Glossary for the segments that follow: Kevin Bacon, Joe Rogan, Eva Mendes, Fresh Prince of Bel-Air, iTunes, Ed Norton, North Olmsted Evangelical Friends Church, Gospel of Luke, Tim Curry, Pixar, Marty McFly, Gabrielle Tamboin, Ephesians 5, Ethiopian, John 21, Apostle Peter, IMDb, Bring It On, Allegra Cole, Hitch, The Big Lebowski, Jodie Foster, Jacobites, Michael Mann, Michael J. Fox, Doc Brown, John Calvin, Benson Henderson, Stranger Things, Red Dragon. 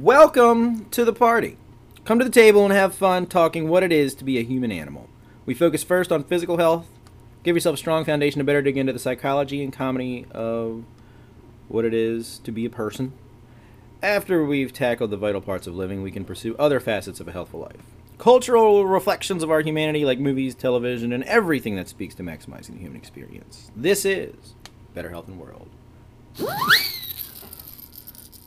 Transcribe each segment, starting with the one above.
Welcome to the party. Come to the table and have fun talking what it is to be a human animal. We focus first on physical health. Give yourself a strong foundation to better dig into the psychology and comedy of what it is to be a person. After we've tackled the vital parts of living, we can pursue other facets of a healthful life. Cultural reflections of our humanity, like movies, television, and everything that speaks to maximizing the human experience. This is Better Health and World.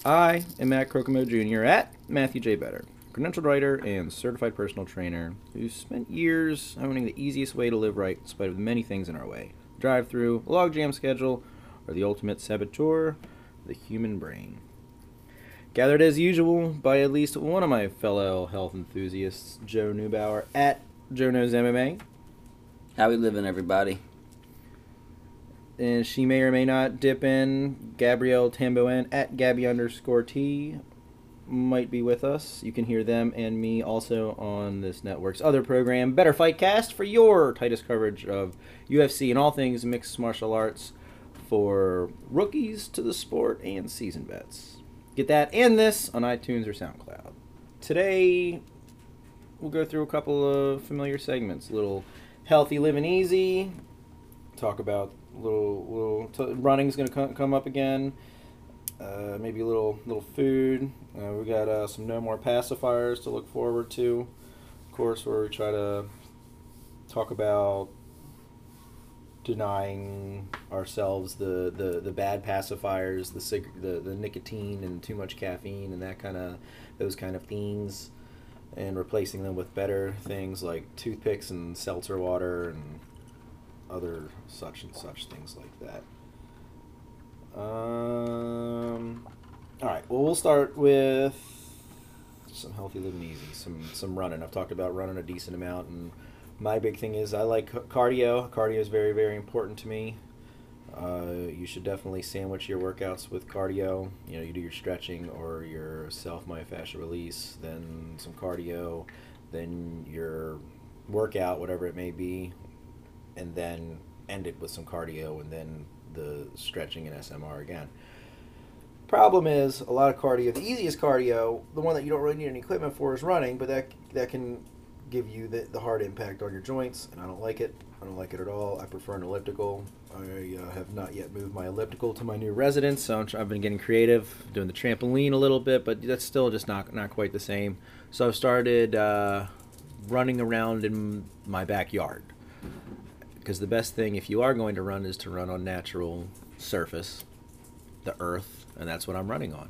I am Matt Crocamo Jr. at Matthew J. Better, credentialed writer and certified personal trainer who spent years owning the easiest way to live right in spite of the many things in our way. Drive-through, logjam schedule, or the ultimate saboteur, the human brain. Gathered as usual by at least one of my fellow health enthusiasts, Joe Neubauer at Joe Knows MMA. How we living, everybody? And she may or may not dip in. Gabrielle Tamboin at Gabby_T might be with us. You can hear them and me also on this network's other program, Better Fight Cast, for your tightest coverage of UFC and all things mixed martial arts for rookies to the sport and season bets. Get that and this on iTunes or SoundCloud. Today, we'll go through a couple of familiar segments. A little healthy, living easy. Talk about little running's going to come up again. Maybe a little food. We got some no more pacifiers to look forward to. Of course, where we try to talk about denying ourselves the bad pacifiers, the nicotine and too much caffeine and those kind of things, and replacing them with better things like toothpicks and seltzer water and other such and such things like that. All right. Well, we'll start with some healthy living easy, some running. I've talked about running a decent amount, and my big thing is I like cardio. Cardio is very, very important to me. You should definitely sandwich your workouts with cardio. You know, you do your stretching or your self-myofascial release, then some cardio, then your workout, whatever it may be, and then end it with some cardio and then the stretching and SMR again. Problem is, a lot of cardio, the easiest cardio, the one that you don't really need any equipment for, is running, but that can give you the hard impact on your joints, and I don't like it. I don't like it at all. I prefer an elliptical. I have not yet moved my elliptical to my new residence, so I've been getting creative, doing the trampoline a little bit, but that's still just not quite the same. So I've started running around in my backyard, because the best thing if you are going to run is to run on natural surface, the earth, and that's what I'm running on.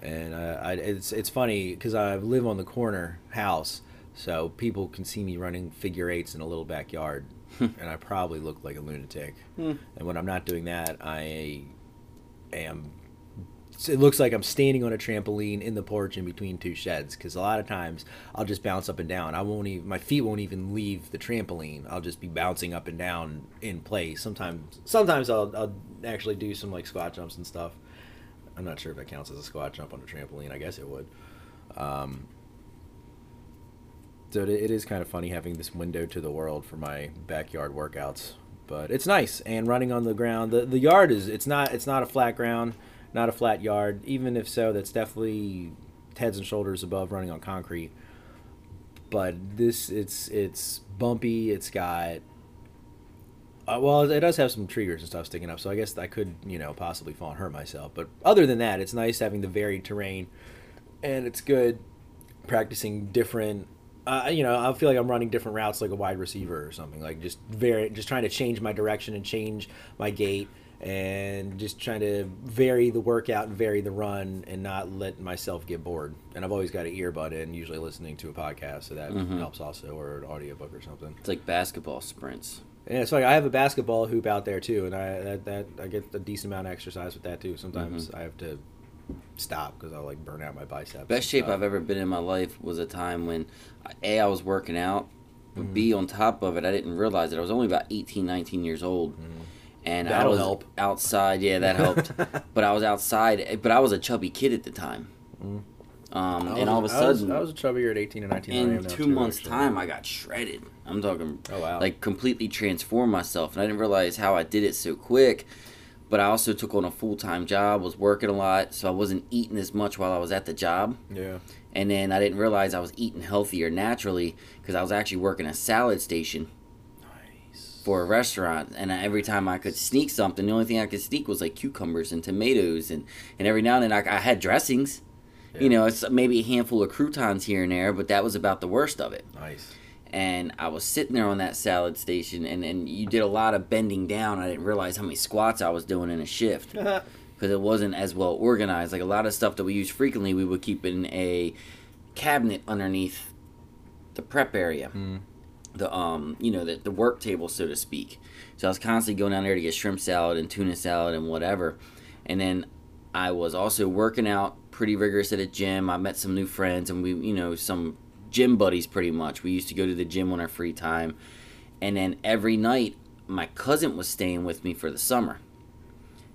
And it's funny because I live on the corner house, so people can see me running figure eights in a little backyard, and I probably look like a lunatic. And when I'm not doing that, it looks like I'm standing on a trampoline in the porch in between two sheds, because a lot of times I'll just bounce up and down. My feet won't even leave the trampoline. I'll just be bouncing up and down in place. Sometimes I'll actually do some like squat jumps and stuff. I'm not sure if that counts as a squat jump on a trampoline. I guess it would. So it is kind of funny having this window to the world for my backyard workouts, but it's nice. And running on the ground, the yard is it's not a flat ground, not a flat yard. Even if so, that's definitely heads and shoulders above running on concrete. But this it's bumpy. It's got well, it does have some triggers and stuff sticking up, so I guess I could possibly fall and hurt myself. But other than that, it's nice having the varied terrain, and it's good practicing different. I feel like I'm running different routes, like a wide receiver or something. Like just trying to change my direction and change my gait, and just trying to vary the workout and vary the run, and not let myself get bored. And I've always got an earbud in, usually listening to a podcast, so that helps also, or an audiobook or something. It's like basketball sprints. Yeah, it's like I have a basketball hoop out there too, and I get a decent amount of exercise with that too. Sometimes I have to stop because I'll burn out my biceps. Best shape I've ever been in my life was a time when I was working out, but B, on top of it, I didn't realize it. I was only about 18, 19 years old, and that'll I was help. Outside. Yeah, that helped. But I was outside, but I was a chubby kid at the time. And all of a sudden, I was a chubbier at 18 and 19. In 2 months' time, I got shredded. I'm talking completely transformed myself, and I didn't realize how I did it so quick. but I also took on a full-time job, was working a lot, so I wasn't eating as much while I was at the job. Yeah. And then I didn't realize I was eating healthier naturally because I was actually working a salad station for a restaurant, and every time I could sneak something, the only thing I could sneak was like cucumbers and tomatoes, and every now and then I had dressings. Yeah. You know, it's maybe a handful of croutons here and there, but that was about the worst of it. Nice. And I was sitting there on that salad station, and you did a lot of bending down. I didn't realize how many squats I was doing in a shift because it wasn't as well organized. Like a lot of stuff that we use frequently, we would keep in a cabinet underneath the prep area, the work table, so to speak. So I was constantly going down there to get shrimp salad and tuna salad and whatever. And then I was also working out pretty rigorous at a gym. I met some new friends, and we, some gym buddies pretty much. We used to go to the gym on our free time. And then every night, my cousin was staying with me for the summer.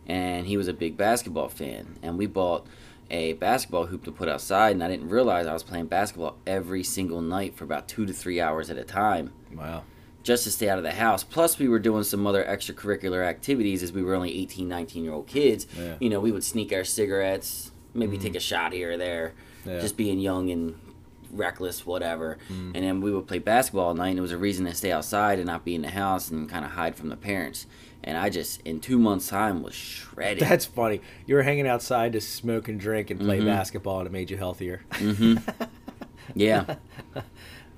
And he was a big basketball fan. And we bought a basketball hoop to put outside, and I didn't realize I was playing basketball every single night for about 2 to 3 hours at a time. Wow. Just to stay out of the house. Plus, we were doing some other extracurricular activities as we were only 18, 19-year-old kids. Yeah. You know, we would sneak our cigarettes, maybe take a shot here or there, just being young and reckless, whatever. Mm. And then we would play basketball all night, and it was a reason to stay outside and not be in the house and kind of hide from the parents. And I just, in 2 months' time, was shredded. That's funny. You were hanging outside to smoke and drink and play basketball, and it made you healthier. Mm-hmm. Yeah.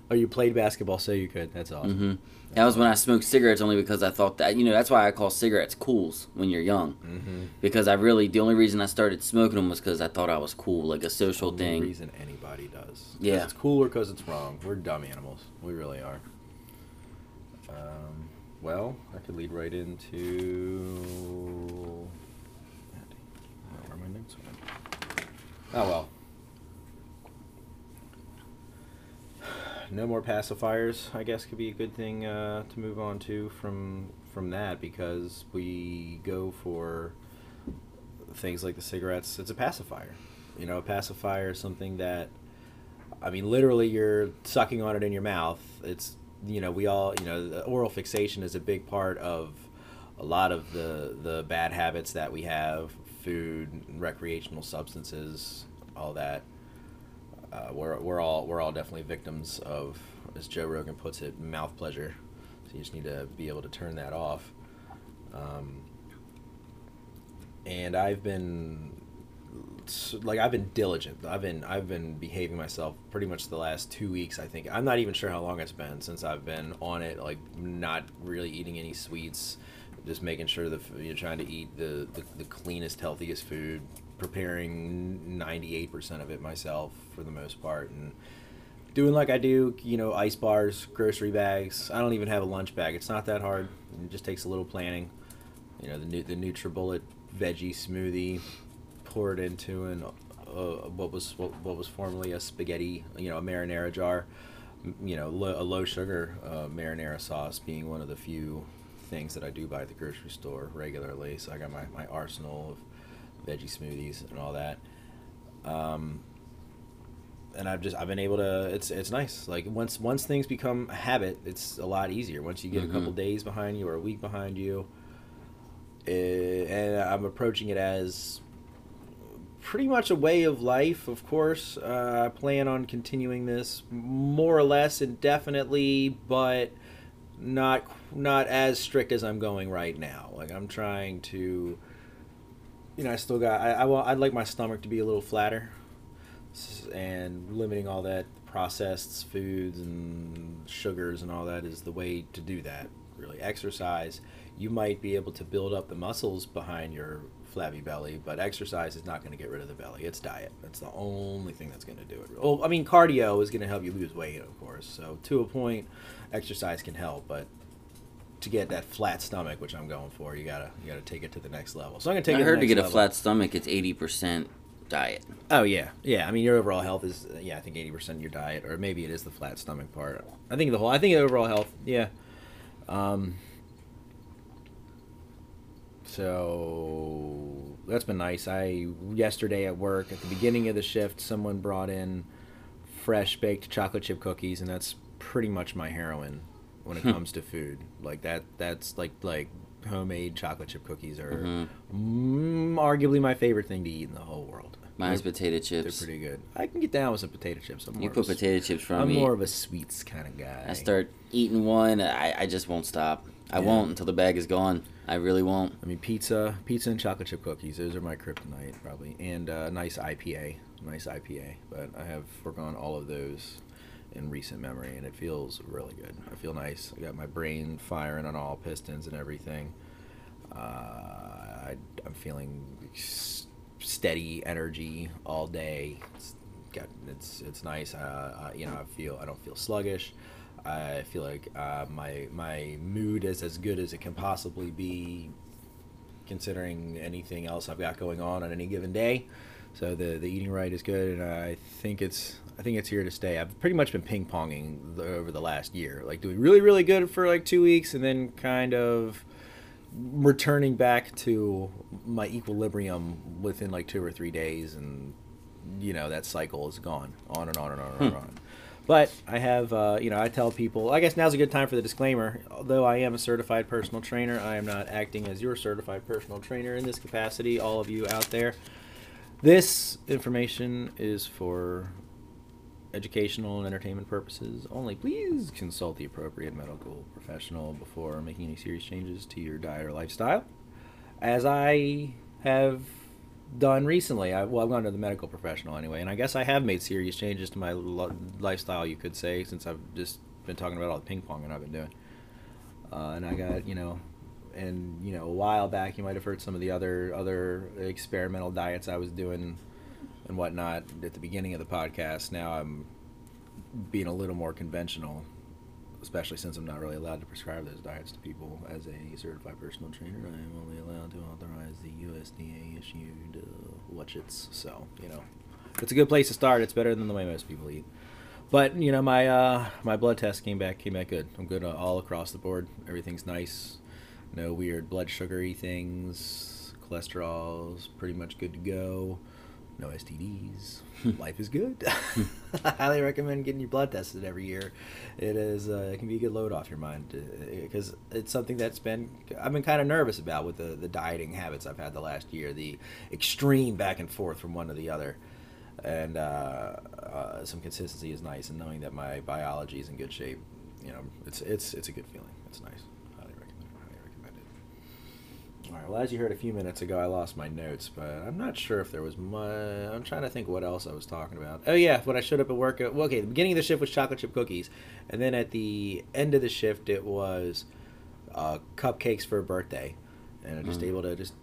Oh, you played basketball so you could. That's awesome. Mm-hmm. That was when I smoked cigarettes, only because I thought that, that's why I call cigarettes cools when you're young. Mm-hmm. Because the only reason I started smoking them was because I thought I was cool, like a social thing. The only reason anybody does. Yeah. Because it's cool or because it's wrong. We're dumb animals. We really are. Well, I could lead right into... Where are my notes? Oh, well. No more pacifiers, I guess, could be a good thing to move on to from that, because we go for things like the cigarettes. It's a pacifier. A pacifier is something that, literally you're sucking on it in your mouth. It's... we all, the oral fixation is a big part of a lot of the bad habits that we have, food, recreational substances, all that. We're all definitely victims of, as Joe Rogan puts it, mouth pleasure. So you just need to be able to turn that off. And I've been diligent. I've been behaving myself pretty much the last 2 weeks, I think. I'm not even sure how long it's been since I've been on it, like not really eating any sweets, just making sure that you're trying to eat the cleanest, healthiest food, preparing 98% of it myself for the most part, and doing like I do, ice bars, grocery bags. I don't even have a lunch bag. It's not that hard. It just takes a little planning. The NutriBullet veggie smoothie poured into what was formerly a spaghetti, a marinara jar, a low sugar marinara sauce being one of the few things that I do buy at the grocery store regularly. So I got my arsenal of veggie smoothies and all that. And I've been able to, it's nice. Like once things become a habit, it's a lot easier. Once you get a couple days behind you or a week behind you, and I'm approaching it as pretty much a way of life, of course. I plan on continuing this more or less indefinitely, but not as strict as I'm going right now. Like I'm trying to, I'd like my stomach to be a little flatter, and limiting all that processed foods and sugars and all that is the way to do that. Really, exercise. You might be able to build up the muscles behind your flabby belly, but exercise is not going to get rid of the belly. It's diet. That's the only thing that's going to do it. Well, cardio is going to help you lose weight, of course. So to a point, exercise can help, but to get that flat stomach, which I'm going for, you gotta take it to the next level. So I'm gonna take. I heard to get a flat stomach, it's 80% diet. Oh yeah. Your overall health is I think 80% your diet, or maybe it is the flat stomach part. I think the overall health. Yeah. So that's been nice. Yesterday at work, at the beginning of the shift, someone brought in fresh baked chocolate chip cookies, and that's pretty much my heroin when it comes to food. Like that's like homemade chocolate chip cookies are arguably my favorite thing to eat in the whole world. Mine's potato chips. They're pretty good. I can get down with some potato chips. You put potato chips from me. I'm more of a sweets kind of guy. I start eating one, I just won't stop. I won't until the bag is gone. I really won't. I mean, pizza and chocolate chip cookies. Those are my kryptonite, probably. And a nice IPA. But I have forgone all of those in recent memory, and it feels really good. I feel nice. I got my brain firing on all pistons and everything. I'm feeling steady energy all day. It's nice. I don't feel sluggish. I feel like my mood is as good as it can possibly be, considering anything else I've got going on any given day. So the eating right is good, and I think it's here to stay. I've pretty much been ping-ponging over the last year, like doing really, really good for like 2 weeks, and then kind of returning back to my equilibrium within like 2 or 3 days, and that cycle is gone on and on and on and on. But I have, I tell people, I guess now's a good time for the disclaimer. Although I am a certified personal trainer, I am not acting as your certified personal trainer in this capacity, all of you out there. This information is for educational and entertainment purposes only. Please consult the appropriate medical professional before making any serious changes to your diet or lifestyle. As I have done recently. I've gone to the medical professional anyway, and I guess I have made serious changes to my lifestyle, you could say, since I've just been talking about all the ping-ponging I've been doing. And I got, a while back, you might have heard some of the other experimental diets I was doing and whatnot at the beginning of the podcast. Now I'm being a little more conventional, especially since I'm not really allowed to prescribe those diets to people. As a certified personal trainer, I am only allowed to authorize the USDA-issued whatchits. So, it's a good place to start. It's better than the way most people eat. But, my blood test came back good. I'm good all across the board. Everything's nice. No weird blood sugary things. Cholesterol's pretty much good to go. No STDs. Life is good. I highly recommend getting your blood tested every year. It is it can be a good load off your mind, because it's something that's I've been kind of nervous about with the dieting habits I've had the last year, the extreme back and forth from one to the other. And some consistency is nice, and knowing that my biology is in good shape, it's a good feeling. It's nice. All right, well, as you heard a few minutes ago, I lost my notes, but I'm not sure if there was much. I'm trying to think what else I was talking about. Oh, yeah, when I showed up at work. The beginning of the shift was chocolate chip cookies, and then at the end of the shift, it was cupcakes for a birthday, and I'm just able to just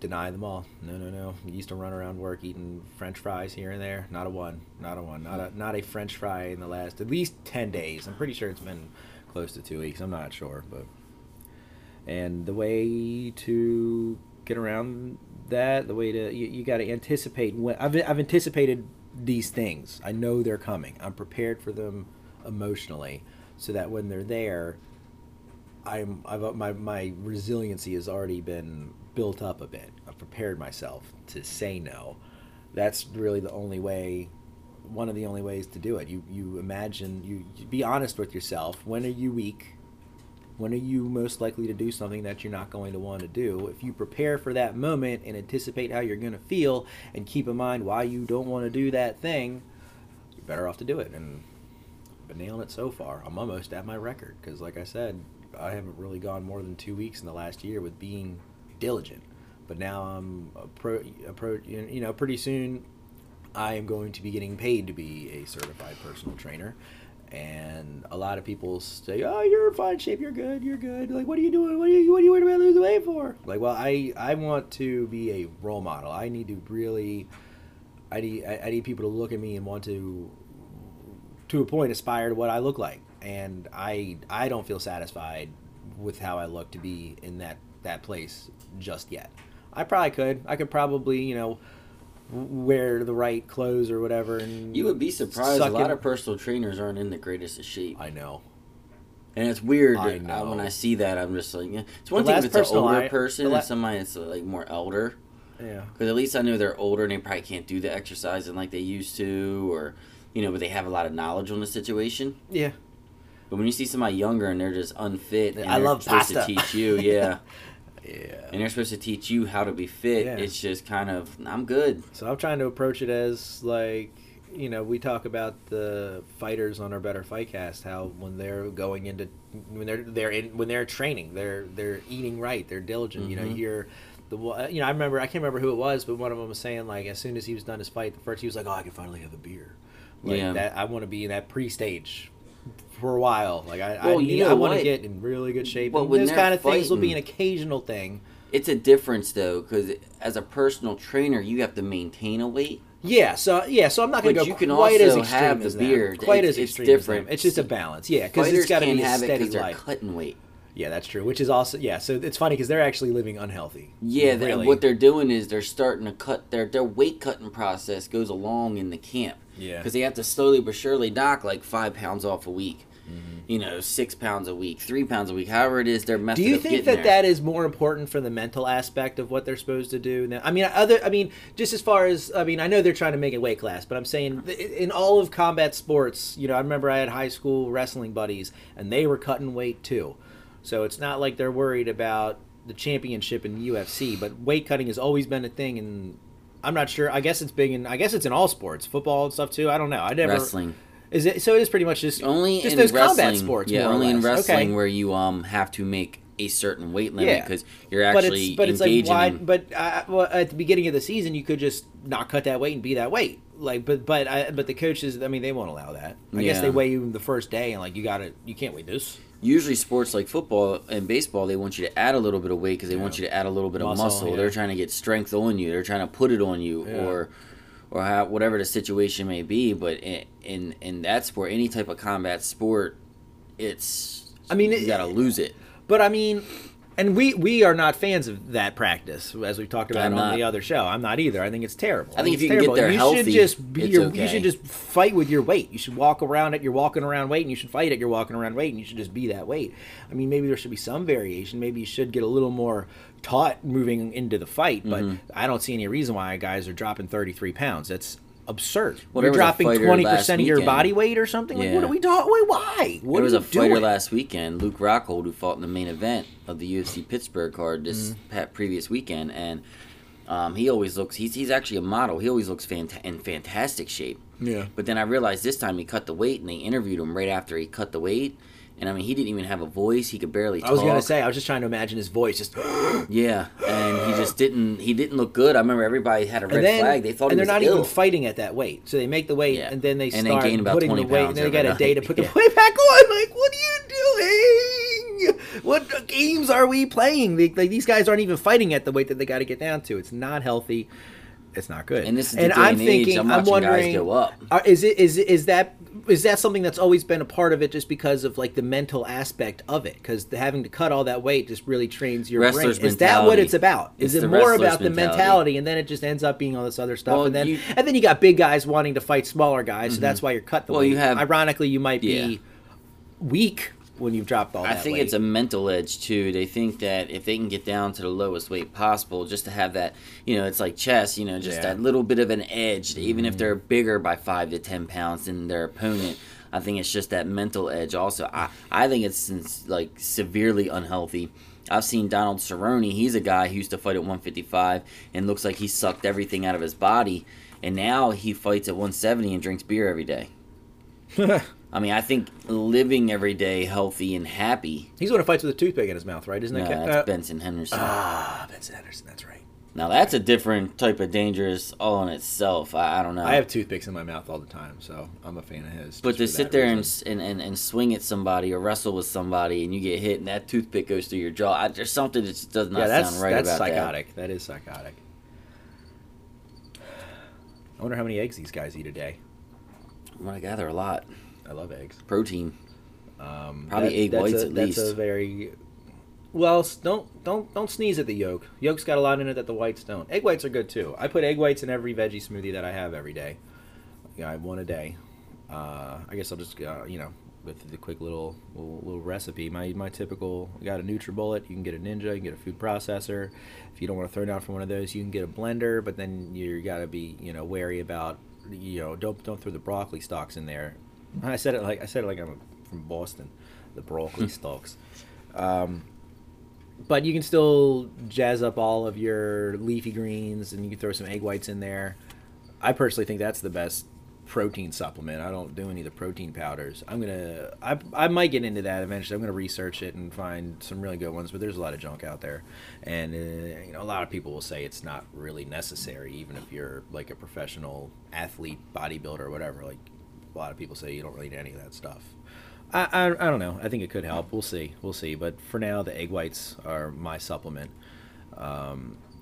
deny them all. No. I used to run around work eating French fries here and there. Not a one. Not a French fry in the last at least 10 days. I'm pretty sure it's been close to 2 weeks. I'm not sure, but... And the way to get around that, you got to anticipate. I've anticipated these things. I know they're coming. I'm prepared for them emotionally, so that when they're there, my resiliency has already been built up a bit. I've prepared myself to say no. That's really the only way. One of the only ways to do it. You imagine. You be honest with yourself. When are you weak? When are you most likely to do something that you're not going to want to do? If you prepare for that moment and anticipate how you're going to feel and keep in mind why you don't want to do that thing, you're better off to do it. And I've been nailing it so far. I'm almost at my record because, like I said, I haven't really gone more than 2 weeks in the last year with being diligent. But now I'm pretty soon I am going to be getting paid to be a certified personal trainer. And a lot of people say, "Oh, you're in fine shape. You're good. Like, what are you doing? What are you worried about losing weight for?" Like, well, I want to be a role model. I need to really, I need people to look at me and want to a point, aspire to what I look like. And I don't feel satisfied with how I look to be in that place just yet. I probably could. I could probably, wear the right clothes or whatever, and you would be surprised. A lot of personal trainers aren't in the greatest of shape. I know, and it's weird. When I see that, I'm just like, yeah. It's one thing if it's an older person and somebody that's like more elder. Yeah, because at least I know they're older and they probably can't do the exercising like they used to, or but they have a lot of knowledge on the situation. Yeah, but when you see somebody younger and they're just unfit, and I love pasta to teach you. Yeah. Yeah. And they're supposed to teach you how to be fit. Yeah. It's just kind of, I'm good. So I'm trying to approach it as, like, you know, we talk about the fighters on our Better Fight Cast, how when they're going into, when they're training, they're eating right, they're diligent. Mm-hmm. You know, I remember, I can't remember who it was, but one of them was saying, like, as soon as he was done his fight, he was like, oh, I can finally have a beer. Like, yeah. That, I want to be in that pre-stage for a while. Like, I want to get in really good shape. Well, those kind of things will be an occasional thing. It's a difference, though, because as a personal trainer, you have to maintain a weight. So I'm not going to go quite as extreme as that. Quite as extreme as that. It's just a balance, yeah, because it's got to be a steady life. They're cutting weight. Yeah, that's true, which is also, yeah, so it's funny because they're actually living unhealthy. Yeah, really. What they're doing is they're starting to cut, their weight-cutting process goes along in the camp. Yeah. Because they have to slowly but surely knock, like, 5 pounds off a week, mm-hmm. you know, 6 pounds a week, 3 pounds a week, however it is their method of getting there. Do you think that is more important for the mental aspect of what they're supposed to do? Now, I know they're trying to make a weight class, but I'm saying in all of combat sports, you know, I remember I had high school wrestling buddies, and they were cutting weight, too. So it's not like they're worried about the championship in the UFC, but weight cutting has always been a thing, and I'm not sure. I guess it's big in. I guess it's in all sports, football and stuff too. I don't know. I never wrestling. Is it? So it is pretty much just those combat sports. Yeah, only in wrestling where you have to make a certain weight limit because you're actually engaging. But at the beginning of the season, you could just not cut that weight and be that weight. But the coaches, I mean, they won't allow that. I guess they weigh you the first day and like you can't weigh this. Usually sports like football and baseball, they want you to add a little bit of weight because they want you to add a little bit of muscle. Yeah. They're trying to get strength on you. They're trying to put it on you or whatever the situation may be. But in that sport, any type of combat sport, you got to lose it. But I mean, and we are not fans of that practice, as we've talked about on the other show. I'm not either. I think it's terrible. I think if you can get there healthy, you should just fight with your weight. You should walk around it. You're walking around weight, and you should fight it. You're walking around weight, and you should just be that weight. I mean, maybe there should be some variation. Maybe you should get a little more taut moving into the fight, but I don't see any reason why guys are dropping 33 pounds. That's absurd. You're dropping 20% of your body weight or something? Like, what are we talking? Why? There was a fighter last weekend, Luke Rockhold, who fought in the main event of the UFC Pittsburgh card this previous weekend, and he always looks, he's actually a model, he always looks in fantastic shape. Yeah. But then I realized this time he cut the weight, and they interviewed him right after he cut the weight, and I mean, he didn't even have a voice, he could barely talk. I was going to say, I was just trying to imagine his voice, just... yeah, and he didn't look good. I remember everybody had a red flag, they thought he was ill. And they're not even fighting at that weight, so they make the weight, and then they start putting the weight, and then they got a day to put the weight back on, like, what are you doing? What games are we playing? Like, these guys aren't even fighting at the weight that they got to get down to. It's not healthy. It's not good. And this is the day and age. I'm watching guys go up. Is that something that's always been a part of it, just because of like the mental aspect of it? Because having to cut all that weight just really trains your brain. Is that what it's about? Is it more about the mentality, and then it just ends up being all this other stuff? Well, and then you got big guys wanting to fight smaller guys, so that's why you're cut the weight. Ironically, you might be weak when you've dropped all that weight. I think it's a mental edge, too. They think that if they can get down to the lowest weight possible, just to have that, you know, it's like chess, you know, just that little bit of an edge, even if they're bigger by 5 to 10 pounds than their opponent. I think it's just that mental edge also. I think it's, like, severely unhealthy. I've seen Donald Cerrone. He's a guy who used to fight at 155 and looks like he sucked everything out of his body, and now he fights at 170 and drinks beer every day. I mean, I think living every day healthy and happy. He's going to fight with a toothpick in his mouth, right? Isn't that? No, that's Benson Henderson. Benson Henderson, that's right. Now, that's a different type of dangerous all in itself. I don't know. I have toothpicks in my mouth all the time, so I'm a fan of his. But to sit there and swing at somebody or wrestle with somebody and you get hit and that toothpick goes through your jaw, there's something that just does not sound right about that. That's psychotic. That is psychotic. I wonder how many eggs these guys eat a day. I gather a lot. I love eggs. Protein. Probably egg whites at least. That's a very... Well, don't sneeze at the yolk. Yolk's got a lot in it that the whites don't. Egg whites are good, too. I put egg whites in every veggie smoothie that I have every day. Yeah, I have one a day. I guess I'll just, with the quick little recipe. My typical... You got a NutriBullet. You can get a Ninja. You can get a food processor. If you don't want to throw down from one of those, you can get a blender, but then you got to be, wary about... don't throw the broccoli stalks in there. I said it like I'm from Boston, the broccoli stalks. But you can still jazz up all of your leafy greens, and you can throw some egg whites in there. I personally think that's the best protein supplement. I don't do any of the protein powders. I might get into that eventually. I'm gonna research it and find some really good ones, but there's a lot of junk out there, and you know, a lot of people will say it's not really necessary, even if you're like a professional athlete, bodybuilder, or whatever. Like, a lot of people say you don't really need any of that stuff. I don't know. I think it could help. We'll see. But for now, the egg whites are my supplement.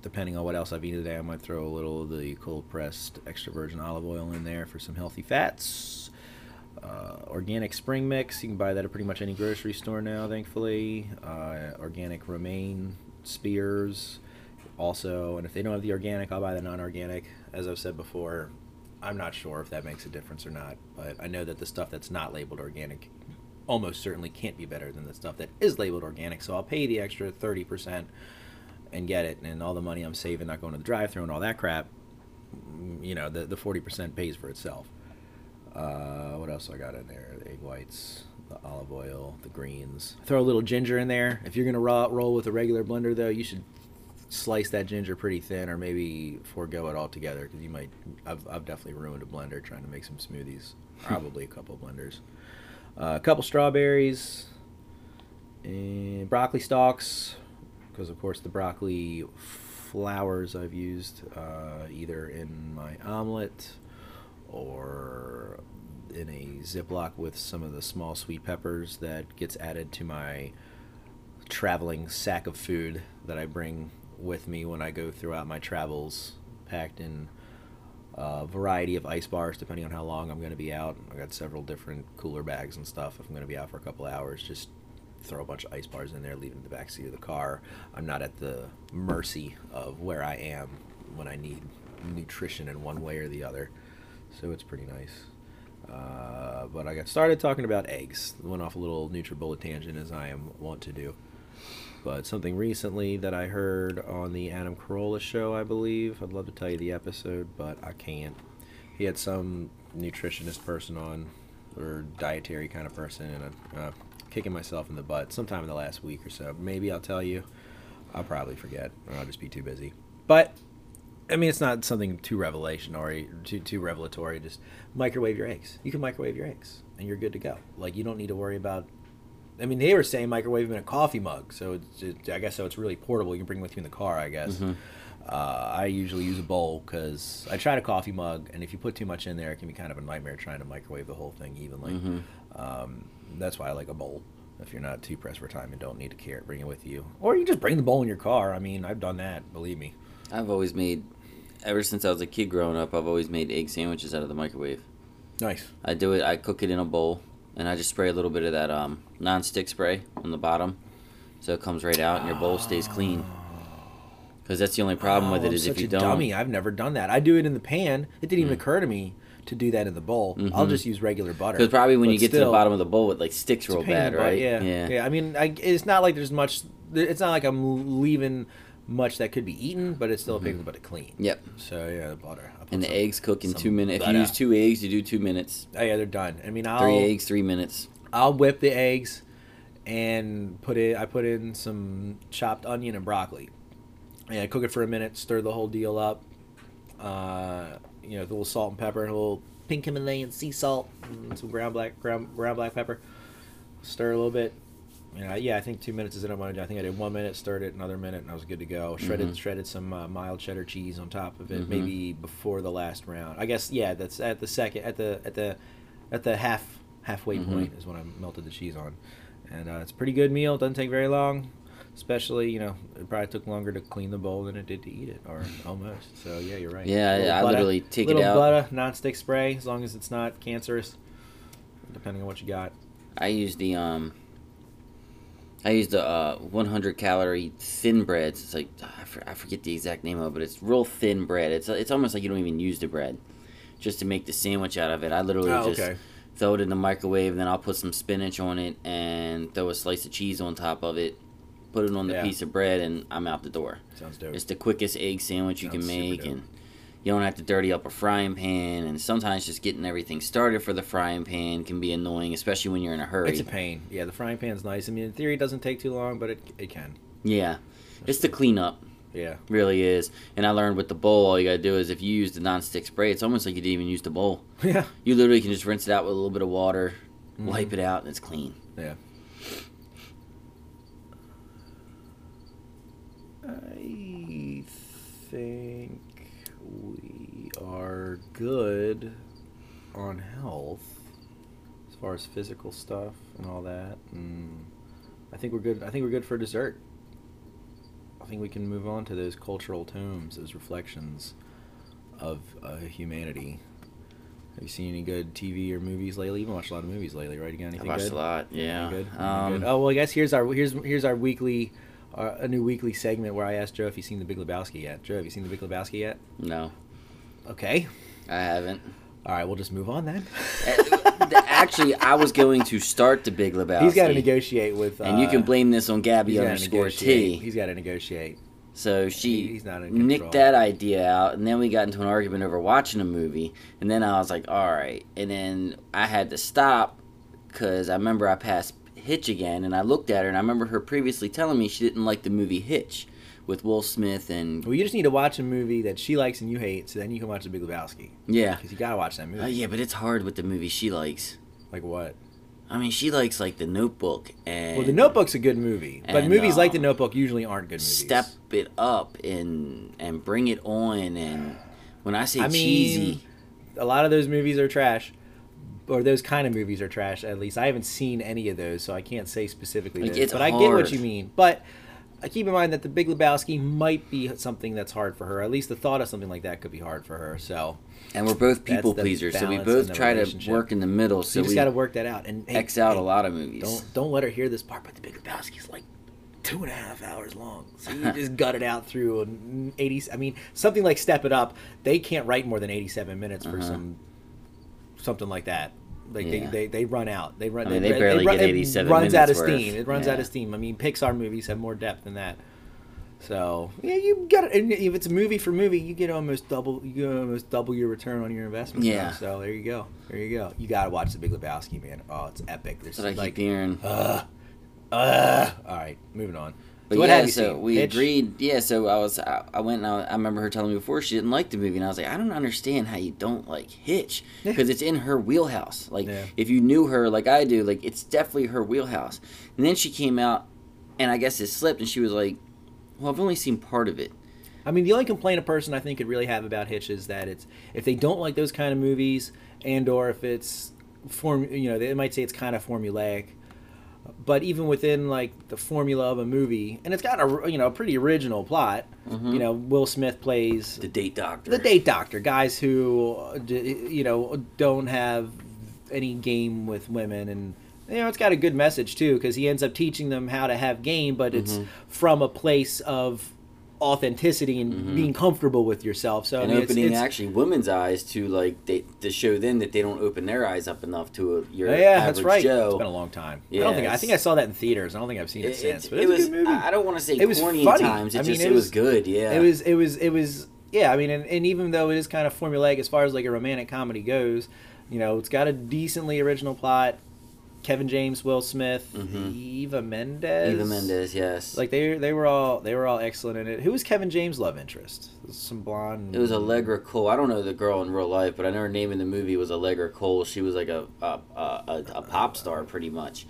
Depending on what else I've eaten today, I might throw a little of the cold-pressed extra virgin olive oil in there for some healthy fats. Organic spring mix, you can buy that at pretty much any grocery store now, thankfully. Organic romaine spears also. And if they don't have the organic, I'll buy the non-organic. As I've said before, I'm not sure if that makes a difference or not. But I know that the stuff that's not labeled organic almost certainly can't be better than the stuff that is labeled organic. So I'll pay the extra 30%. And get it, and all the money I'm saving not going to the drive-thru and all that crap, you know, the 40% pays for itself. What else I got in there? The egg whites, the olive oil, the greens. Throw a little ginger in there. If you're going to roll with a regular blender, though, you should slice that ginger pretty thin, or maybe forego it altogether, because you might... I've definitely ruined a blender trying to make some smoothies. Probably a couple of blenders. A couple strawberries, and broccoli stalks, because of course the broccoli flowers I've used either in my omelet or in a Ziploc with some of the small sweet peppers that gets added to my traveling sack of food that I bring with me when I go throughout my travels, packed in a variety of ice bars depending on how long I'm going to be out. I've got several different cooler bags and stuff if I'm going to be out for a couple hours. Just throw a bunch of ice bars in there, leave them in the backseat of the car. I'm not at the mercy of where I am when I need nutrition in one way or the other. So it's pretty nice. But I got started talking about eggs. Went off a little NutriBullet tangent, as I am wont to do. But something recently that I heard on the Adam Carolla show, I believe. I'd love to tell you the episode, but I can't. He had some nutritionist person on, or dietary kind of person, and kicking myself in the butt sometime in the last week or so. Maybe I'll tell you. I'll probably forget, or I'll just be too busy. But I mean, it's not something too revelatory. Just microwave your eggs. You can microwave your eggs, and you're good to go. Like, you don't need to worry about. I mean, they were saying microwave them in a coffee mug, so it's really portable. You can bring it with you in the car, I guess. Mm-hmm. I usually use a bowl, because I tried a coffee mug, and if you put too much in there, it can be kind of a nightmare trying to microwave the whole thing evenly. Mm-hmm. That's why I like a bowl. If you're not too pressed for time and don't need to carry it, bring it with you. Or you just bring the bowl in your car. I mean, I've done that, believe me. I've always made, ever since I was a kid growing up, I've always made egg sandwiches out of the microwave. Nice. I do it, I cook it in a bowl, and I just spray a little bit of that non-stick spray on the bottom, so it comes right out and your bowl stays clean. Because that's the only problem with it is if you don't. I'm such a dummy. I've never done that. I do it in the pan. It didn't even occur to me to do that in the bowl. Mm-hmm. I'll just use regular butter. Because probably when you get to the bottom of the bowl, it like sticks real bad, right? Yeah. I mean, it's not like there's much. It's not like I'm leaving much that could be eaten, but it's still a pain in the butt to clean. Yep. So yeah, the butter. And the eggs cook in 2 minutes. If you use 2 eggs, you do 2 minutes. Oh yeah, they're done. I mean, 3 eggs, 3 minutes. I'll whip the eggs, and I put in some chopped onion and broccoli. And I cook it for a minute, stir the whole deal up. You know, with a little salt and pepper, and a little pink Himalayan sea salt, and some ground black pepper. Stir a little bit. And I think 2 minutes is enough. I think I did 1 minute, stirred it, another minute, and I was good to go. Shredded some mild cheddar cheese on top of it, maybe before the last round. I guess that's at the second, at the halfway point is when I melted the cheese on, and it's a pretty good meal. It doesn't take very long. Especially, you know, it probably took longer to clean the bowl than it did to eat it, or almost. So, yeah, you're right. Yeah, I literally take it out. A little butter, non-stick spray, as long as it's not cancerous, depending on what you got. I use the 100-calorie thin breads. It's like, I forget the exact name of it, but it's real thin bread. It's almost like you don't even use the bread just to make the sandwich out of it. I literally just throw it in the microwave, and then I'll put some spinach on it and throw a slice of cheese on top of it. Put it on the piece of bread, and I'm out the door. Sounds dope. It's the quickest egg sandwich you can make, and you don't have to dirty up a frying pan, and sometimes just getting everything started for the frying pan can be annoying, especially when you're in a hurry. It's a pain. Yeah, the frying pan's nice. I mean, in theory, it doesn't take too long, but it can. Yeah. It's the cleanup. Yeah. Really is. And I learned with the bowl, all you got to do is if you use the nonstick spray, it's almost like you didn't even use the bowl. Yeah. You literally can just rinse it out with a little bit of water, mm-hmm. wipe it out, and it's clean. Yeah. I think we are good on health as far as physical stuff and all that. And I think we're good. I think we're good for dessert. I think we can move on to those cultural tomes, those reflections of humanity. Have you seen any good TV or movies lately? You've watched a lot of movies lately, right? You got anything good? I watched a lot, yeah. Good? Good? Oh, well, I guess here's our weekly, a new weekly segment where I ask Joe if he's seen The Big Lebowski yet. Joe, have you seen The Big Lebowski yet? No. Okay. I haven't. All right, we'll just move on then. Actually, I was going to start The Big Lebowski. He's got to negotiate with... and you can blame this on Gabby _T. He's got to negotiate. So she nicked that idea out, and then we got into an argument over watching a movie, and then I was like, all right. And then I had to stop because I remember I passed Hitch again, and I looked at her, and I remember her previously telling me she didn't like the movie Hitch with Will Smith and... Well, you just need to watch a movie that she likes and you hate, so then you can watch The Big Lebowski. Yeah. Because you got to watch that movie. Yeah, but it's hard with the movie she likes. Like what? I mean, she likes, like, The Notebook and... Well, The Notebook's a good movie, but movies like The Notebook usually aren't good movies. Step It Up and Bring It On, and when I say cheesy... a lot of those movies are trash, or those kind of movies are trash, at least. I haven't seen any of those, so I can't say specifically like, those, but hard. I get what you mean, but... Keep in mind that The Big Lebowski might be something that's hard for her. At least the thought of something like that could be hard for her. So, and we're both people pleasers, so we both try to work in the middle. So we just got to work that out and X out a lot of movies. Don't let her hear this part, but The Big Lebowski is like 2.5 hours long. So you just gut it out through an 80. I mean, something like Step It Up, they can't write more than 87 minutes for something like that. Like they run out. They run. I mean, they barely get 87 minutes worth. It runs out of steam. It runs out of steam. I mean, Pixar movies have more depth than that. So yeah, you got it. And if it's a movie for movie, you get almost double. You get almost double your return on your investment. Yeah. So there you go. There you go. You gotta watch The Big Lebowski, man. Oh, it's epic. There's like hearing. All right, moving on. But so what have you seen? We Hitch? Agreed. Yeah, so I went and I remember her telling me before she didn't like the movie, and I was like, I don't understand how you don't like Hitch, because it's in her wheelhouse. Like, if you knew her like I do, like, it's definitely her wheelhouse. And then she came out, and I guess it slipped, and she was like, well, I've only seen part of it. I mean, the only complaint a person I think could really have about Hitch is that it's, if they don't like those kind of movies, and or if it's, they might say it's kind of formulaic. But even within, like, the formula of a movie, and it's got a, pretty original plot. Mm-hmm. You know, Will Smith plays... The date doctor. Guys who, don't have any game with women. And, it's got a good message, too, because he ends up teaching them how to have game, but it's from a place of authenticity and being comfortable with yourself. So, it's actually women's eyes to, like, to show them that they don't open their eyes up enough to your average Joe. Yeah, that's right. Joe. It's been a long time. Yeah, I think I saw that in theaters. I don't think I've seen it since. But it was a good movie. I don't want to say it corny at times. It was good. Yeah. It was. I mean, and even though it is kind of formulaic as far as like a romantic comedy goes, it's got a decently original plot. Kevin James, Will Smith, Eva Mendes, yes. Like they were all excellent in it. Who was Kevin James' love interest? Some blonde. It was Allegra Cole. I don't know the girl in real life, but I know her name in the movie was Allegra Cole. She was like a pop star, pretty much,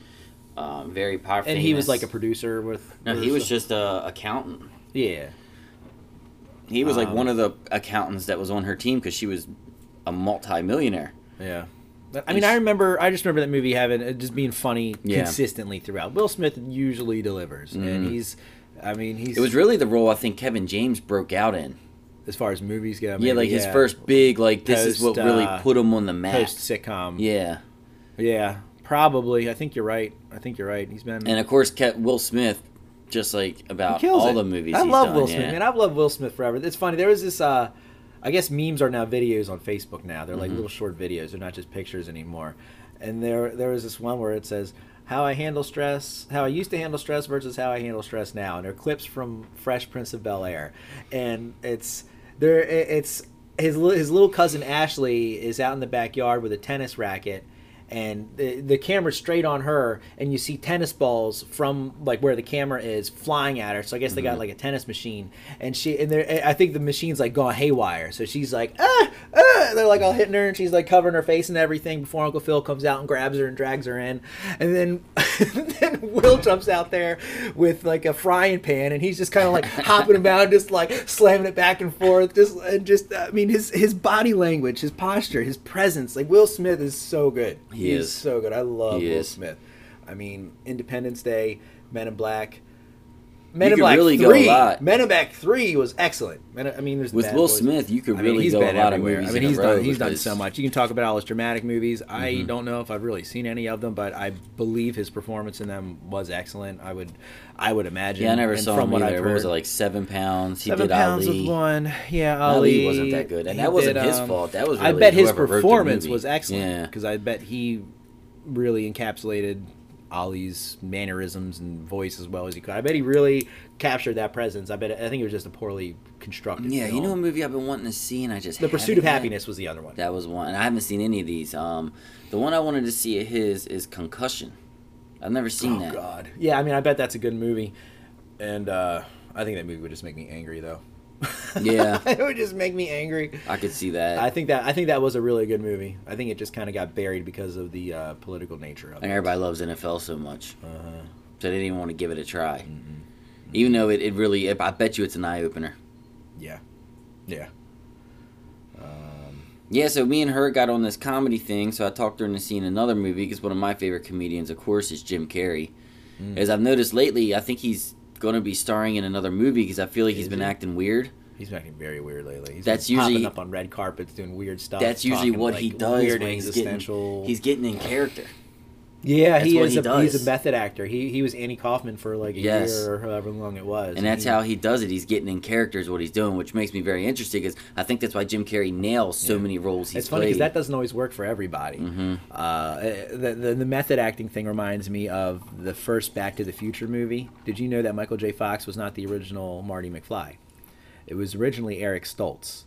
very powerful. And famous. He was like a producer with. No, he was just a accountant. Yeah. He was like one of the accountants that was on her team because she was a multi-millionaire. Yeah. I mean, I just remember that movie just being funny consistently throughout. Will Smith usually delivers, and he's. It was really the role I think Kevin James broke out in, as far as movies go. Maybe, his first big this is what really put him on the map. Post sitcom. Yeah, probably. I think you're right. He's been, and of course, Will Smith, just like about all the movies. I love Will Smith, man. I've loved Will Smith forever. It's funny. There was this. I guess memes are now videos on Facebook now. They're like little short videos. They're not just pictures anymore. And there was this one where it says, how I used to handle stress versus how I handle stress now. And they're clips from Fresh Prince of Bel-Air. And it's his little cousin Ashley is out in the backyard with a tennis racket. and the camera's straight on her, and you see tennis balls from like where the camera is flying at her. So I guess they got like a tennis machine, and she and I think the machine's like gone haywire. So she's like, they're like all hitting her, and she's like covering her face and everything before Uncle Phil comes out and grabs her and drags her in, and then then Will jumps out there with like a frying pan, and he's just kind of like hopping about, just like slamming it back and forth, just I mean his body language, his posture, his presence, like Will Smith is so good. He is so good. I love Will Smith. I mean, Independence Day, Men in Black. Men in Black 3. Men in Black 3 was excellent. I mean, there's with Will Smith, you could really go a lot of movies. I mean, he's done so much. You can talk about all his dramatic movies. I don't know if I've really seen any of them, but I believe his performance in them was excellent. I would imagine. Yeah, I never saw him either. What was it, like 7 pounds? He did Ali. 7 pounds with one. Yeah, Ali wasn't that good, and that wasn't his fault. That was. Really, I bet his performance was excellent because I bet he really encapsulated Ollie's mannerisms and voice as well as he could. I bet he really captured that presence. I think it was just a poorly constructed film. You know, a movie I've been wanting to see and I just The Pursuit of Happiness was the other one. That was one. And I haven't seen any of these. The one I wanted to see of his is Concussion. I've never seen that. Oh, God. Yeah, I mean, I bet that's a good movie. And I think that movie would just make me angry, though. Yeah. It would just make me angry. I could see that. I think that was a really good movie. I think it just kind of got buried because of the political nature of it. And everybody loves NFL so much. So they didn't even want to give it a try. Even though it really, I bet you it's an eye-opener. Yeah. Yeah. So me and her got on this comedy thing, so I talked her into seeing another movie because one of my favorite comedians, of course, is Jim Carrey. As I've noticed lately, I think he's going to be starring in another movie because I feel like he's been acting weird. He's been acting very weird lately. That's usually popping up on red carpets doing weird stuff. That's usually what he does. Weird existential. He's getting in character. Yeah, he's a method actor. He was Andy Kaufman for like a year or however long it was. And that's how he does it. He's getting in character is what he's doing, which makes me very interested because I think that's why Jim Carrey nails so many roles he's played. It's funny because that doesn't always work for everybody. The method acting thing reminds me of the first Back to the Future movie. Did you know that Michael J. Fox was not the original Marty McFly? It was originally Eric Stoltz.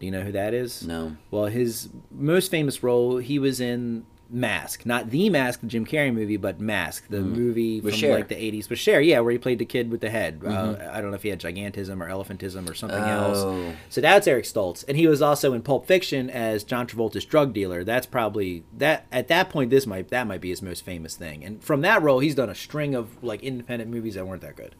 Do you know who that is? No. Well, his most famous role, he was in Mask, not the Mask, the Jim Carrey movie, but Mask, the movie from like the 80s with Cher, where he played the kid with the head. I don't know if he had gigantism or elephantism or something else. So that's Eric Stoltz, and he was also in Pulp Fiction as John Travolta's drug dealer. That's probably that at that point. That might be his most famous thing, and from that role, he's done a string of like independent movies that weren't that good.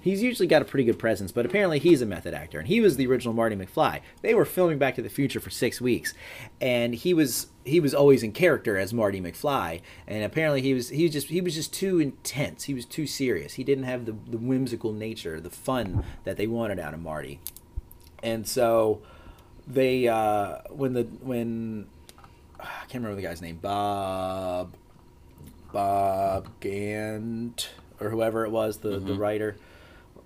He's usually got a pretty good presence, but apparently he's a method actor, and he was the original Marty McFly. They were filming Back to the Future for 6 weeks, and he was always in character as Marty McFly, and apparently he was just too intense. He was too serious. He didn't have the whimsical nature, the fun that they wanted out of Marty. And so they when I can't remember the guy's name, Bob Gant or whoever it was, the writer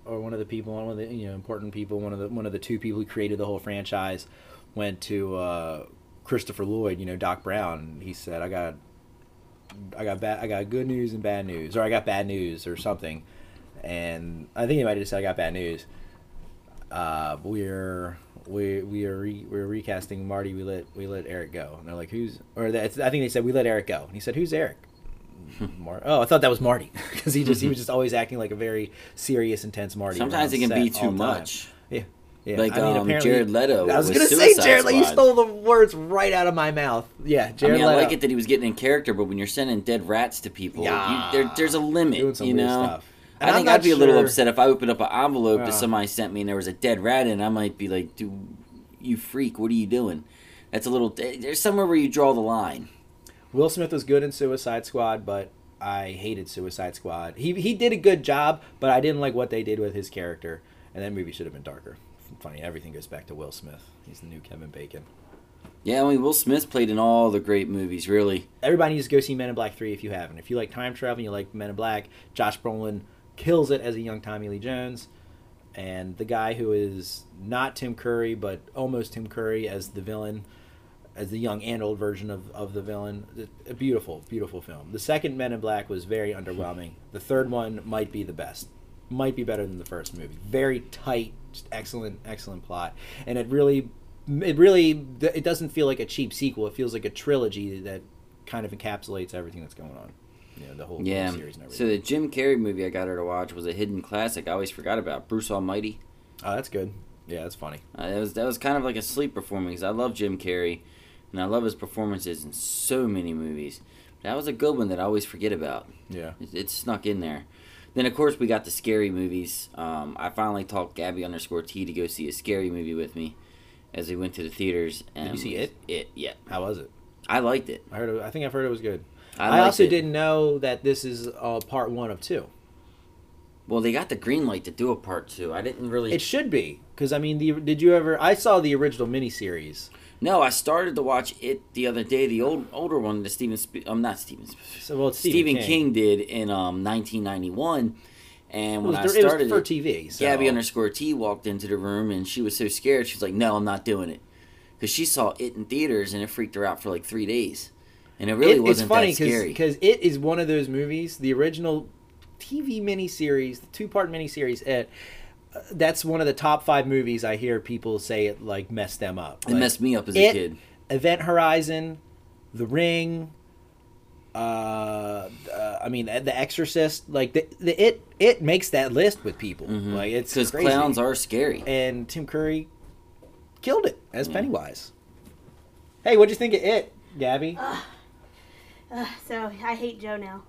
or one of the people, one of the important people, one of the two people who created the whole franchise, went to Christopher Lloyd, Doc Brown. He said, "I got good news and bad news, or I got bad news, or something." And I think he might have just said, "I got bad news." We're recasting Marty. We let Eric go, and they're like, "Who's?" Or that's, I think they said, "We let Eric go," and he said, "Who's Eric?" I thought that was Marty because he was just always acting like a very serious, intense Marty. Sometimes it can be too much. Yeah. Yeah, like Jared Leto. I was going to say Jared Leto. You stole the words right out of my mouth. Yeah, Jared Leto. I like it that he was getting in character, but when you're sending dead rats to people, there's a limit. Doing some weird stuff. And I think I'd be a little upset if I opened up an envelope that somebody sent me and there was a dead rat in it. I might be like, "Dude, you freak! What are you doing?" That's a little. There's somewhere where you draw the line. Will Smith was good in Suicide Squad, but I hated Suicide Squad. He did a good job, but I didn't like what they did with his character, and that movie should have been darker. Funny, everything goes back to Will Smith. He's the new Kevin Bacon. Yeah, I mean, Will Smith played in all the great movies, really. Everybody needs to go see Men in Black 3 if you haven't. If you like time travel, you like Men in Black, Josh Brolin kills it as a young Tommy Lee Jones. And the guy who is not Tim Curry, but almost Tim Curry as the villain, as the young and old version of the villain. A beautiful, beautiful film. The second Men in Black was very underwhelming. The third one might be the best. Might be better than the first movie. Very tight. Just excellent plot, and it doesn't feel like a cheap sequel. It feels like a trilogy that kind of encapsulates everything that's going on. You know, the whole series and everything. So the Jim Carrey movie I got her to watch was a hidden classic I always forgot about, Bruce Almighty. Oh, that's good. Yeah, that's funny. That was kind of like a sleeper for me because I love Jim Carrey, and I love his performances in so many movies. That was a good one that I always forget about. Yeah. It snuck in there. Then, of course, we got the scary movies. I finally talked Gabby_T to go see a scary movie with me as we went to the theaters. And did you see It? It, yeah. How was it? I liked it. I think I've heard it was good. I also didn't know that this is part one of two. Well, they got the green light to do a part two. I didn't really... It should be. Because, I mean, did you ever... I saw the original miniseries. No, I started to watch It the other day, the older one that Stephen King did in 1991. And when I started it... It was for TV, so... Gabby_T walked into the room, and she was so scared. She was like, no, I'm not doing it. Because she saw It in theaters, and it freaked her out for like 3 days. And it really wasn't that scary. It's funny, because It is one of those movies, the original TV miniseries, the two-part miniseries, It... that's one of the top 5 movies I hear people say it like messed them up. It messed me up as a kid. Event Horizon, The Ring, The Exorcist. Like it makes that list with people. Mm-hmm. Like it's because clowns are scary. And Tim Curry killed it as Pennywise. Hey, what'd you think of It, Gabby? So, I hate Joe now.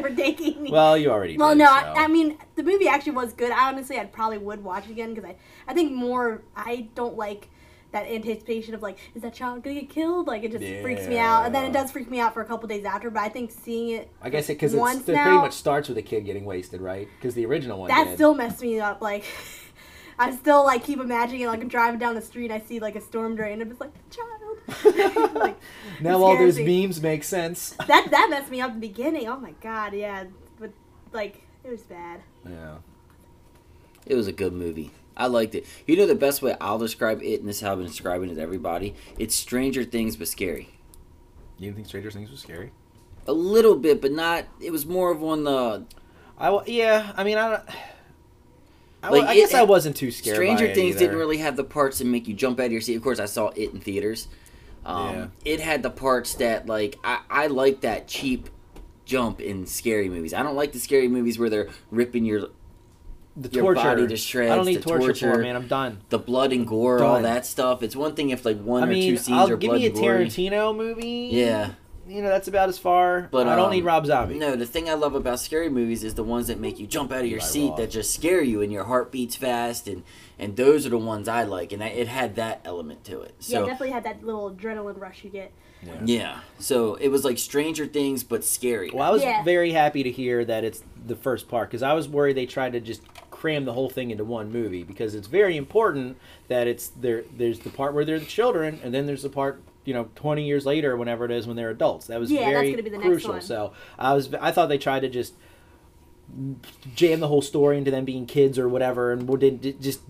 For dating me. Well, you already did. No, so. I mean, the movie actually was good. Honestly, I probably would watch it again because I think more, I don't like that anticipation of like, is that child going to get killed? Like, it just freaks me out. And then it does freak me out for a couple days after, but I think seeing it I guess it, because it pretty much starts with a kid getting wasted, right? Because the original one That still messed me up. Like... I still, like, keep imagining it, like, I'm driving down the street, I see, like, a storm drain, and I'm just like, child. Like, now all those memes make sense. That messed me up in the beginning. Oh, my God, yeah. But, like, it was bad. Yeah. It was a good movie. I liked it. You know the best way I'll describe It, and this is how I've been describing it to everybody? It's Stranger Things, but scary. You didn't think Stranger Things was scary? A little bit, but not, it was more of on the... I guess I wasn't too scared. Stranger Things didn't really have the parts that make you jump out of your seat. Of course, I saw It in theaters. It had the parts that, like, I like that cheap jump in scary movies. I don't like the scary movies where they're ripping your body to shreds. I don't need torture for it, man. I'm done. The blood and gore, all that stuff. It's one thing if, like, two scenes are blood and gore. Give me a Tarantino movie. Yeah. You know, that's about as far, but I don't need Rob Zombie. No, the thing I love about scary movies is the ones that make you jump out of your seat, that just scare you, and your heart beats fast, and those are the ones I like, and it had that element to it. So, yeah, it definitely had that little adrenaline rush you get. Yeah, so it was like Stranger Things, but scary. Well, I was very happy to hear that it's the first part, because I was worried they tried to just cram the whole thing into one movie, because it's very important that it's there's the part where they're the children, and then there's the part... 20 years later, whenever it is, when they're adults. That was very crucial. So I thought they tried to just jam the whole story into them being kids or whatever, and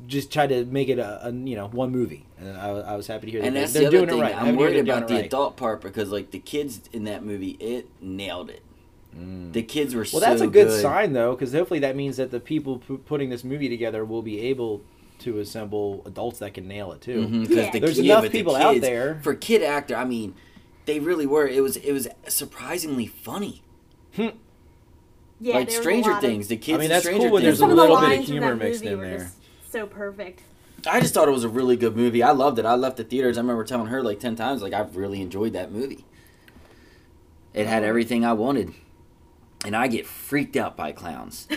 just try to make it a one movie. And I was happy to hear that. And that's the other thing. I'm worried about the adult part because like the kids in that movie, it nailed it. The kids were so good. Well, that's a good sign though, because hopefully that means that the people putting this movie together will be able to assemble adults that can nail it too. Mm-hmm, there's enough people out there for kid actor. I mean, they really were. It was surprisingly funny. Yeah, like Stranger Things. The kids. I mean, that's cool when there's a little bit of humor mixed in there. So perfect. I just thought it was a really good movie. I loved it. I left the theaters. I remember telling her like 10 times, like I've really enjoyed that movie. It had everything I wanted, and I get freaked out by clowns.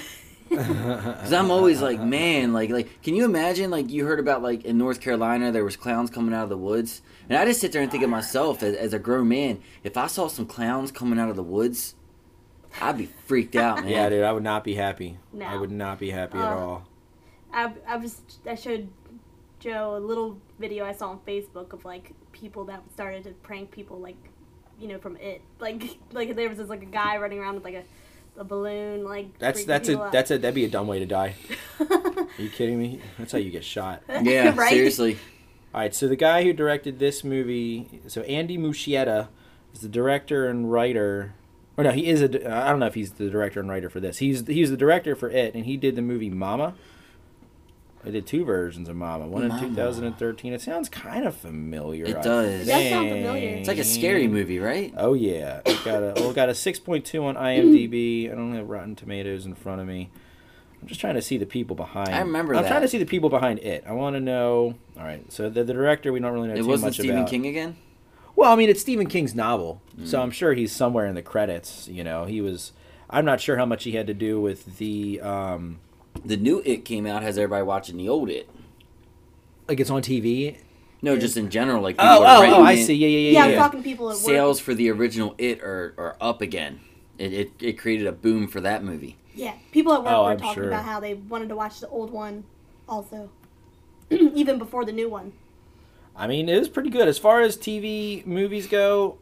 Because I'm always like, man, like, can you imagine, like, you heard about, like, in North Carolina, there was clowns coming out of the woods? And I just sit there and think of myself, as a grown man, if I saw some clowns coming out of the woods, I'd be freaked out, man. Yeah, dude, I would not be happy. No. I would not be happy at all. I showed Joe a little video I saw on Facebook of, like, people that started to prank people, like, from It. Like there was this, like, a guy running around with, like, a balloon, like that'd be a dumb way to die. Are you kidding me? That's how you get shot. Yeah, right? Seriously. All right, so the guy who directed this movie, so Andy Muschietti is the director and writer. Or no, he is I don't know if he's the director and writer for this. He's the director for It, and he did the movie Mama. They did two versions of Mama. One in 2013. It sounds kind of familiar. It does. It does sound familiar. It's like a scary movie, right? Oh, yeah. It got a 6.2 on IMDb. I don't have Rotten Tomatoes in front of me. I'm just trying to see the people behind. I remember that. I'm trying to see the people behind it. I want to know. All right. So the director, we don't really know too much about. It wasn't Stephen King again? Well, I mean, it's Stephen King's novel. Mm. So I'm sure he's somewhere in the credits. You know, he was... I'm not sure how much he had to do with the... The new It came out. Has everybody watching the old It? Like it's on TV? No, just in general. Like oh, I see. Yeah. I'm talking people at work. Sales for the original It are up again. It created a boom for that movie. Yeah, people at work were talking about how they wanted to watch the old one also, even before the new one. I mean, it was pretty good. As far as TV movies go,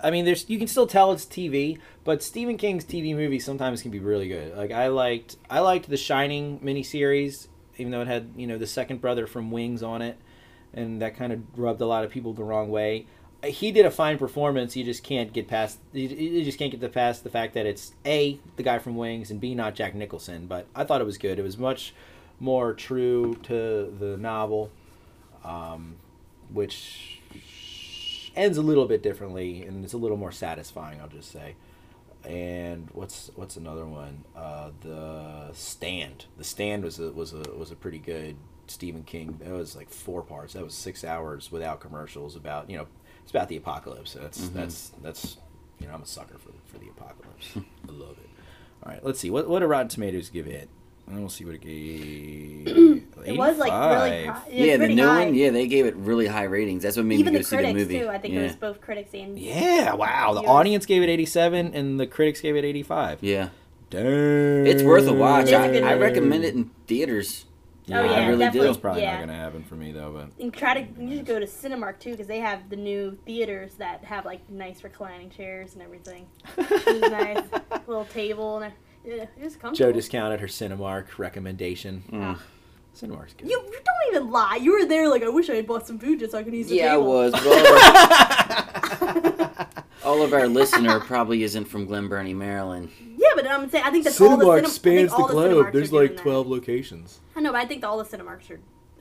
I mean, you can still tell it's TV, but Stephen King's TV movies sometimes can be really good. Like I liked the Shining miniseries, even though it had, you know, the second brother from Wings on it, and that kind of rubbed a lot of people the wrong way. He did a fine performance. You just can't get past. You just can't get past the fact that it's A, the guy from Wings, and B, not Jack Nicholson. But I thought it was good. It was much more true to the novel, which ends a little bit differently, and it's a little more satisfying, I'll just say. And what's another one? The Stand. The Stand was a pretty good Stephen King. That was like 4 parts. That was 6 hours without commercials. About, you know, it's about the apocalypse. That's you know, I'm a sucker for the apocalypse. I love it. All right, let's see what do Rotten Tomatoes give it. And we'll see what it gave. It was like really high. Yeah, the new one. Yeah, they gave it really high ratings. That's what made me go see the movie. Even the critics too. I think it was both critics and wow. The audience gave it 87, and the critics gave it 85. Yeah, dang. It's worth a watch. I recommend it in theaters. Yeah, oh yeah, I really definitely do. That's probably not going to happen for me though. But and you should go to Cinemark too, because they have the new theaters that have like nice reclining chairs and everything. Nice little table and. Yeah, it was comfortable. Joe discounted her Cinemark recommendation. Mm. Cinemark's good. You don't even lie. You were there like, I wish I had bought some food just so I could use the table. I was. All of our listener probably isn't from Glen Burnie, Maryland. Yeah, but I'm saying I think that's Cinemark all the spans the globe. There's like 12 locations. I know, but I think all the Cinemarks are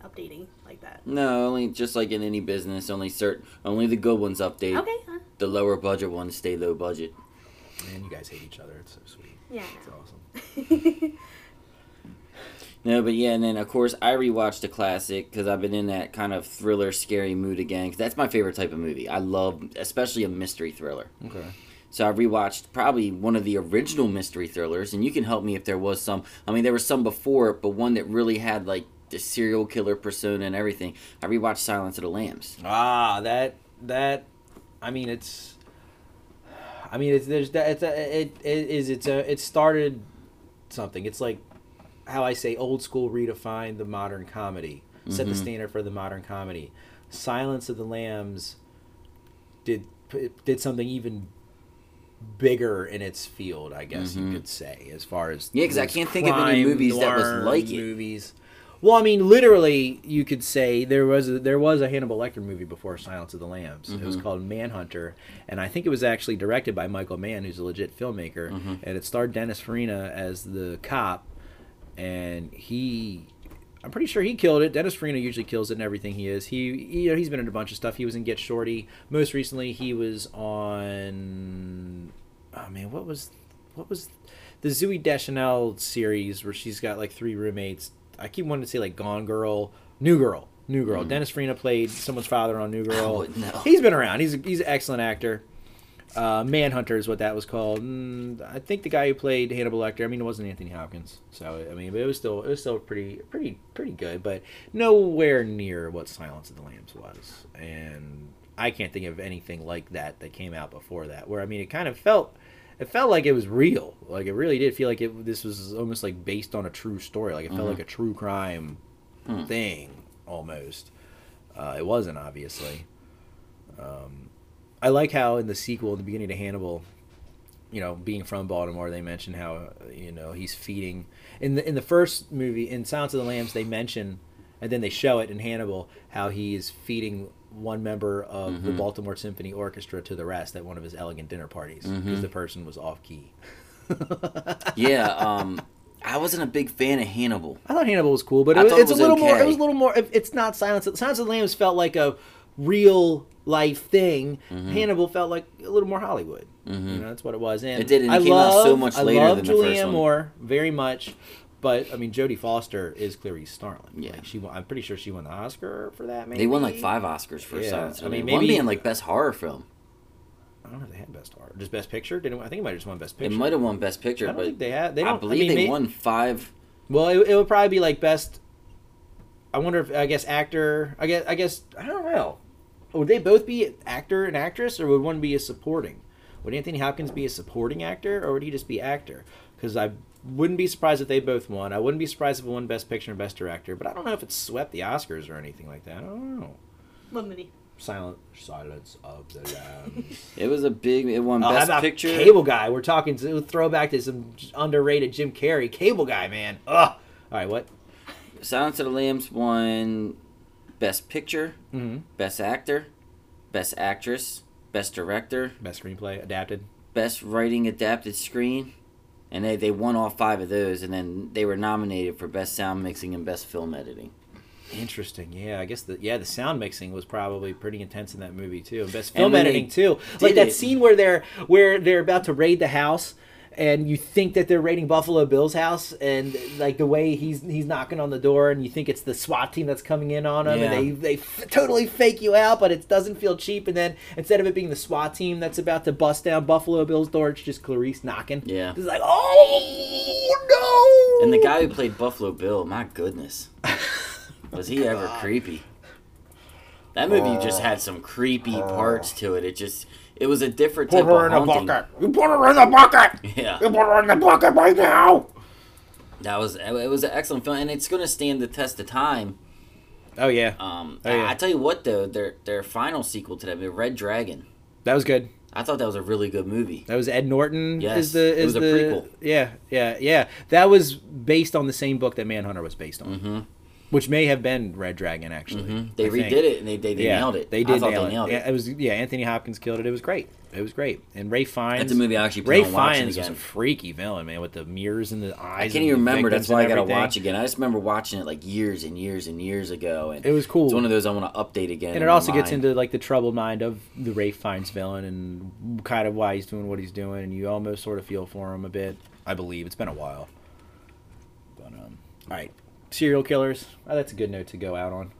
updating like that. No, only just like in any business, only the good ones update. Okay. Huh? The lower budget ones stay low budget. Man, you guys hate each other. It's so sweet. Yeah. It's awesome. No, but yeah, and then, of course, I rewatched a classic because I've been in that kind of thriller, scary mood again. Cause that's my favorite type of movie. I love, especially a mystery thriller. Okay. So I rewatched probably one of the original mystery thrillers, and you can help me if there was some. I mean, there were some before, but one that really had, like, the serial killer persona and everything. I rewatched Silence of the Lambs. Ah, it started something. It's like how I say old school redefined the modern comedy, set the standard for the modern comedy. Silence of the Lambs did something even bigger in its field, I guess you could say, as far as because I can't think of any movies that was like movies. Well, I mean, literally, you could say there was a Hannibal Lecter movie before Silence of the Lambs. It was called Manhunter, and I think it was actually directed by Michael Mann, who's a legit filmmaker, and it starred Dennis Farina as the cop, and I'm pretty sure he killed it. Dennis Farina usually kills it in everything he is. He's been in a bunch of stuff. He was in Get Shorty. Most recently, he was on, what was the Zooey Deschanel series where she's got like 3 roommates. I keep wanting to say, like, Gone Girl. New Girl. Mm. Dennis Farina played someone's father on New Girl. Oh, no. He's been around. He's an excellent actor. Manhunter is what that was called. And I think the guy who played Hannibal Lecter, it wasn't Anthony Hopkins. So, but it was still pretty good, but nowhere near what Silence of the Lambs was. And I can't think of anything like that came out before that, where, it kind of felt... It felt like it was real. Like, it really did feel like this was almost, like, based on a true story. Like, it felt like a true crime thing, almost. It wasn't, obviously. I like how in the sequel, in the beginning of Hannibal, you know, being from Baltimore, they mention how, you know, he's feeding. In the first movie, in Silence of the Lambs, they mention, and then they show it in Hannibal, how he is feeding one member of the Baltimore Symphony Orchestra to the rest at one of his elegant dinner parties because the person was off key. Yeah, I wasn't a big fan of Hannibal. I thought Hannibal was cool, but it was a little more. It was a little more. It's not Silence of the Lambs felt like a real life thing. Mm-hmm. Hannibal felt like a little more Hollywood. Mm-hmm. You know, that's what it was. And it did. And I came out so much later than the first one. I love Julianne Moore very much, but I mean Jodie Foster is clearly starling. Yeah, like I'm pretty sure she won the Oscar for that. Maybe they won like 5 Oscars for Silence. I mean, maybe one being like best horror film. I don't know if they had best art. Just best picture? Didn't I think it might have just won best picture. It might have won best picture. I don't think they had. They don't, I believe they won 5. Well, it would probably be like best. I wonder if actor. I guess I don't know. Would they both be actor and actress, or would one be a supporting? Would Anthony Hopkins be a supporting actor, or would he just be actor? Because I wouldn't be surprised if they both won. I wouldn't be surprised if it won best picture and best director. But I don't know if it swept the Oscars or anything like that. I don't know. What movie? Silence of the Lambs. It was a big. It won best picture. Cable Guy. We're talking throwback to some underrated Jim Carrey. Cable Guy, man. Ugh. All right, what? Silence of the Lambs won best picture, mm-hmm. best actor, best actress, best director, best screenplay adapted, best writing adapted screen, and they won all 5 of those, and then they were nominated for best sound mixing and best film editing. Interesting, yeah. I guess the sound mixing was probably pretty intense in that movie too. Best film editing too. Like that scene where they're about to raid the house, and you think that they're raiding Buffalo Bill's house, and like the way he's knocking on the door, and you think it's the SWAT team that's coming in on him, and they totally fake you out, but it doesn't feel cheap. And then instead of it being the SWAT team that's about to bust down Buffalo Bill's door, it's just Clarice knocking. Yeah, it's like, oh no! And the guy who played Buffalo Bill, my goodness. Was he ever creepy? That movie just had some creepy parts to it. It was a different type of haunting. You put her in the bucket! Yeah. You put her in the bucket right now! It was an excellent film, and it's going to stand the test of time. Oh, yeah. I tell you what, though, their final sequel to that movie, Red Dragon. That was good. I thought that was a really good movie. That was Ed Norton. Yes, it was a prequel. Yeah. That was based on the same book that Manhunter was based on. Mm-hmm. Which may have been Red Dragon, actually. Mm-hmm. They redid it, and they nailed it. They did nail it. Yeah, Anthony Hopkins killed it. It was great. And Ray Fiennes. That's a movie I actually plan on watching again. Ray Fiennes was a freaky villain, man, with the mirrors in the eyes. I can't even remember. That's why I got to watch again. I just remember watching it like years and years and years ago. And it was cool. It's one of those I want to update again. And it also gets into like the troubled mind of the Ray Fiennes villain and kind of why he's doing what he's doing. And you almost sort of feel for him a bit, I believe. It's been a while. But, all right. Serial killers. Oh, that's a good note to go out on.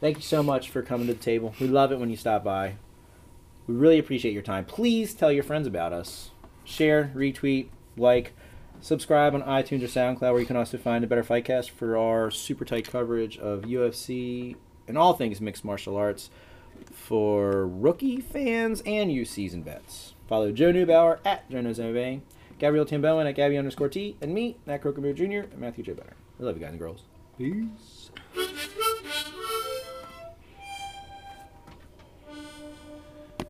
Thank you so much for coming to the table. We love it when you stop by. We really appreciate your time. Please tell your friends about us. Share, retweet, like, subscribe on iTunes or SoundCloud, where you can also find the Better Fight Cast for our super tight coverage of UFC and all things mixed martial arts for rookie fans and you seasoned vets. Follow Joe Neubauer at Joe Nozove, Gabriel Timbowen at Gabby _T, and me, Matt Crocomer Jr., and Matthew J. Better. I love you guys and girls. Peace.